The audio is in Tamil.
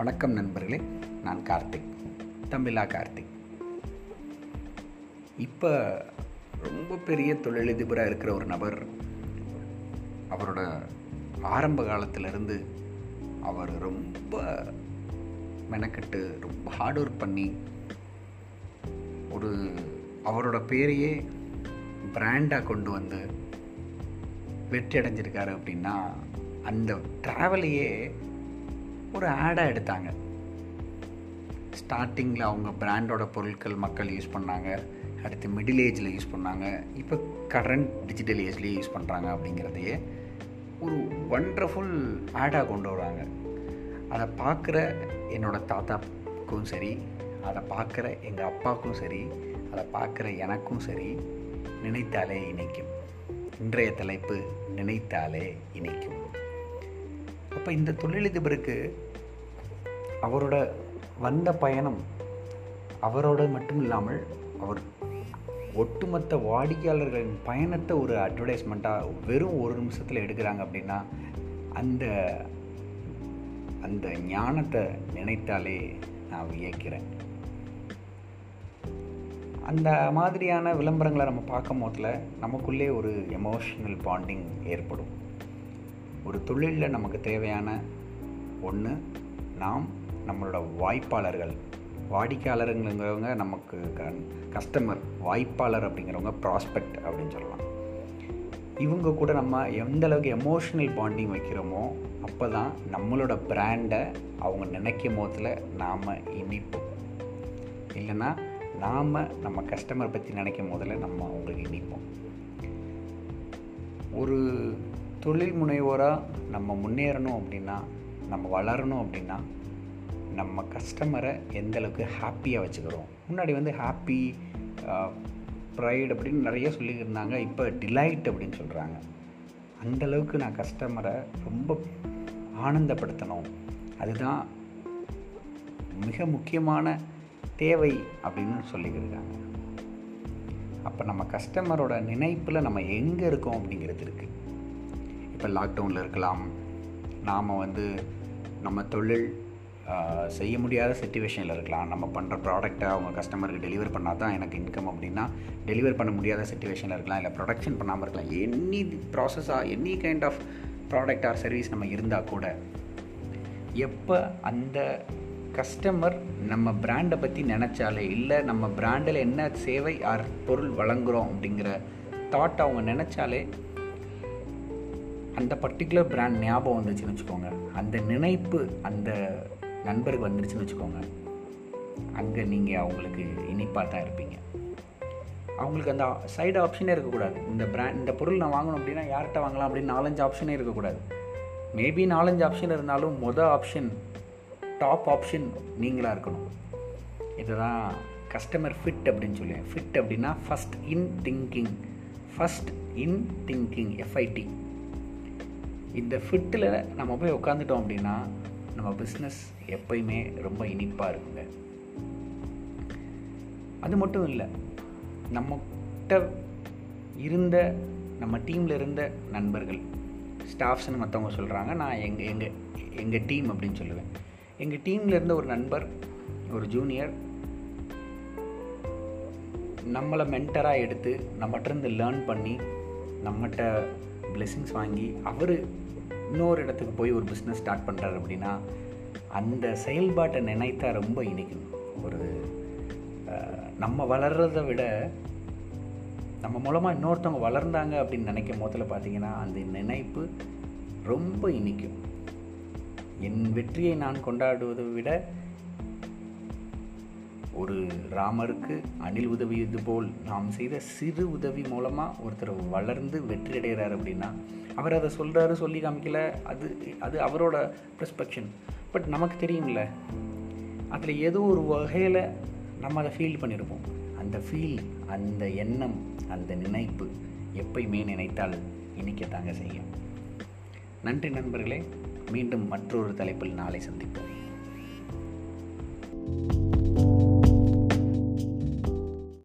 வணக்கம் நண்பர்களே, நான் கார்த்திக், தமிழா கார்த்திக். இப்போ ரொம்ப பெரிய தொழிலதிபராக இருக்கிற ஒரு நபர் அவரோட ஆரம்ப காலத்திலேருந்து அவர் ரொம்ப மெனக்கட்டு, ரொம்ப ஹார்ட் ஒர்க் பண்ணி ஒரு அவரோட பேரையே பிராண்டாக கொண்டு வந்து வெற்றி அடைஞ்சிருக்காரு. அப்படின்னா அந்த ட்ராவலையே ஒரு ஆடாக எடுத்தாங்க. ஸ்டார்டிங்கில் அவங்க பிராண்டோட பொருட்கள் மக்கள் யூஸ் பண்ணாங்க, அடுத்து மிடில் ஏஜில் யூஸ் பண்ணாங்க, இப்போ கரண்ட் டிஜிட்டல் ஏஜ்லேயே யூஸ் பண்ணுறாங்க. அப்படிங்கிறதையே ஒரு ஒண்டர்ஃபுல் ஆடாக கொண்டு வராங்க. அதை பார்க்குற என்னோடய தாத்தாக்கும் சரி, அதை பார்க்குற எங்கள் அப்பாவுக்கும் சரி, அதை பார்க்குற எனக்கும் சரி, நினைத்தாலே இணைக்கும். இன்றைய தலைப்பு நினைத்தாலே இணைக்கும். அப்போ இந்த தொழிலதிபருக்கு அவரோட வந்த பயணம் அவரோட மட்டும் இல்லாமல் அவர் ஒட்டுமொத்த வாடிக்கையாளர்களின் பயணத்தை ஒரு அட்வர்டைஸ்மெண்ட்டாக வெறும் ஒரு நிமிஷத்தில் எடுக்கிறாங்க. அப்படின்னா அந்த அந்த ஞானத்தை நினைத்தாலே நான் வியக்கிறேன். அந்த மாதிரியான விளம்பரங்களை நம்ம பார்க்கும் போதில் நமக்குள்ளே ஒரு எமோஷ்னல் பாண்டிங் ஏற்படும். ஒரு தொழிலில் நமக்கு தேவையான ஒன்று, நம்மளோட வாய்ப்பாளர்கள், வாடிக்கையாளருங்கிறவங்க நமக்கு கஸ்டமர், வாய்ப்பாளர் அப்படிங்கிறவங்க ப்ராஸ்பெக்ட் அப்படின்னு சொல்லலாம். இவங்க கூட நம்ம எந்த அளவுக்கு எமோஷ்னல் பாண்டிங் வைக்கிறோமோ அப்போ தான் நம்மளோட பிராண்டை அவங்க நினைக்கும் போதில் நாம் இணைப்போம். இல்லைன்னா நாம் நம்ம கஸ்டமர் பற்றி நினைக்கும் போதில் நம்ம அவங்களுக்கு இணைப்போம். ஒரு தொழில் முனைவோராக நம்ம முன்னேறணும் அப்படின்னா, நம்ம வளரணும் அப்படின்னா, நம்ம கஸ்டமரை எந்தளவுக்கு ஹாப்பியாக வச்சுக்கிறோம். முன்னாடி ஹாப்பி, ப்ரைட் அப்படின்னு நிறைய சொல்லியிருந்தாங்க. இப்போ டிலைட் அப்படின்னு சொல்கிறாங்க. அந்தளவுக்கு நான் கஸ்டமரை ரொம்ப ஆனந்தப்படுத்தணும். அதுதான் மிக முக்கியமான தேவை அப்படின்னு சொல்லிக்கிட்டாங்க. அப்போ நம்ம கஸ்டமரோட நினைப்பில் நம்ம எங்கே இருக்கோம் அப்படிங்கிறது இருக்குது. இப்போ லாக்டவுனில் இருக்கலாம், நாம் நம்ம தொழில் செய்ய முடியாத சிச்சுவேஷனில் இருக்கலாம், நம்ம பண்ணுற ப்ராடக்டை அவங்க கஸ்டமருக்கு டெலிவர் பண்ணால் தான் எனக்கு இன்கம் அப்படின்னா டெலிவர் பண்ண முடியாத சிச்சுவேஷனில் இருக்கலாம், இல்லை ப்ரொடக்ஷன் பண்ணாமல் இருக்கலாம். எனி ப்ராசஸாக, any kind of product or service நம்ம இருந்தால் கூட, எப்போ அந்த கஸ்டமர் நம்ம பிராண்டை பற்றி நினச்சாலே, இல்லை நம்ம பிராண்டில் என்ன சேவை ஆர் பொருள் வழங்குகிறோம் அப்படிங்கிற தாட் அவங்க நினச்சாலே, அந்த பர்டிகுலர் பிராண்ட் ஞாபகம் வந்துருச்சுன்னு வச்சுக்கோங்க, அந்த நினைப்பு அந்த நண்பருக்கு வந்துருச்சுன்னு வச்சுக்கோங்க, அங்கே நீங்கள் அவங்களுக்கு இனிப்பாக தான் இருப்பீங்க. அவங்களுக்கு அந்த சைடு ஆப்ஷனே இருக்கக்கூடாது. இந்த பிராண்ட், இந்த பொருள் நான் வாங்கணும் அப்படின்னா யார்கிட்ட வாங்கலாம் அப்படின்னு 4-5 ஆப்ஷனே இருக்கக்கூடாது. மேபி 4-5 ஆப்ஷன் இருந்தாலும் மொதல் ஆப்ஷன், டாப் ஆப்ஷன் நீங்களாக இருக்கணும். இதுதான் கஸ்டமர் ஃபிட் அப்படின்னு சொல்லுவேன். ஃபிட் அப்படின்னா ஃபஸ்ட் இன் திங்கிங் FIT. இந்த ஃபிட்டில் நம்ம போய் உட்காந்துட்டோம் அப்படின்னா நம்ம பிஸ்னஸ் எப்பயுமே ரொம்ப இனிப்பாக இருக்குங்க. அது மட்டும் இல்லை, நம்மகிட்ட இருந்த, நம்ம டீமில் இருந்த நண்பர்கள், ஸ்டாஃப்ஸ்ன்னு மற்றவங்க சொல்கிறாங்க, நான் எங்கள் டீம் அப்படின்னு சொல்லுவேன். எங்கள் டீமில் இருந்த ஒரு நண்பர், ஒரு ஜூனியர், நம்மளை மென்டராக எடுத்து நம்மகிட்டருந்து லேர்ன் பண்ணி நம்மகிட்ட பிளெஸ்ஸிங்ஸ் வாங்கி அவர் இன்னொரு இடத்துக்கு போய் ஒரு பிஸ்னஸ் ஸ்டார்ட் பண்ணுறாரு அப்படின்னா அந்த செயல்பாட்டை நினைத்தா ரொம்ப இனிக்கணும். ஒரு நம்ம வளர்கிறத விட நம்ம மூலமாக இன்னொருத்தவங்க வளர்ந்தாங்க அப்படின்னு நினைக்கும் போதில் பார்த்திங்கன்னா அந்த நினைப்பு ரொம்ப இனிக்கும். என் வெற்றியை நான் கொண்டாடுவதை விட ஒரு ராமருக்கு அணில் உதவியது போல் நாம் செய்த சிறு உதவி மூலமாக ஒருத்தர் வளர்ந்து வெற்றி அடைகிறார் அப்படின்னா அவர் அதை சொல்கிறாரு, சொல்லி காமிக்கல, அது அது அவரோட பெர்ஸ்பெக்ஷன். பட் நமக்கு தெரியும்ல, அதில் ஏதோ ஒரு வகையில் நம்ம அதை ஃபீல் பண்ணியிருப்போம். அந்த ஃபீல், அந்த எண்ணம், அந்த நினைப்பு எப்பயுமே நினைத்தால் இனிக்கத்தாங்க செய்யும். நன்றி நண்பர்களே, மீண்டும் மற்றொரு தலைப்பில் நாளை சந்திப்போம்.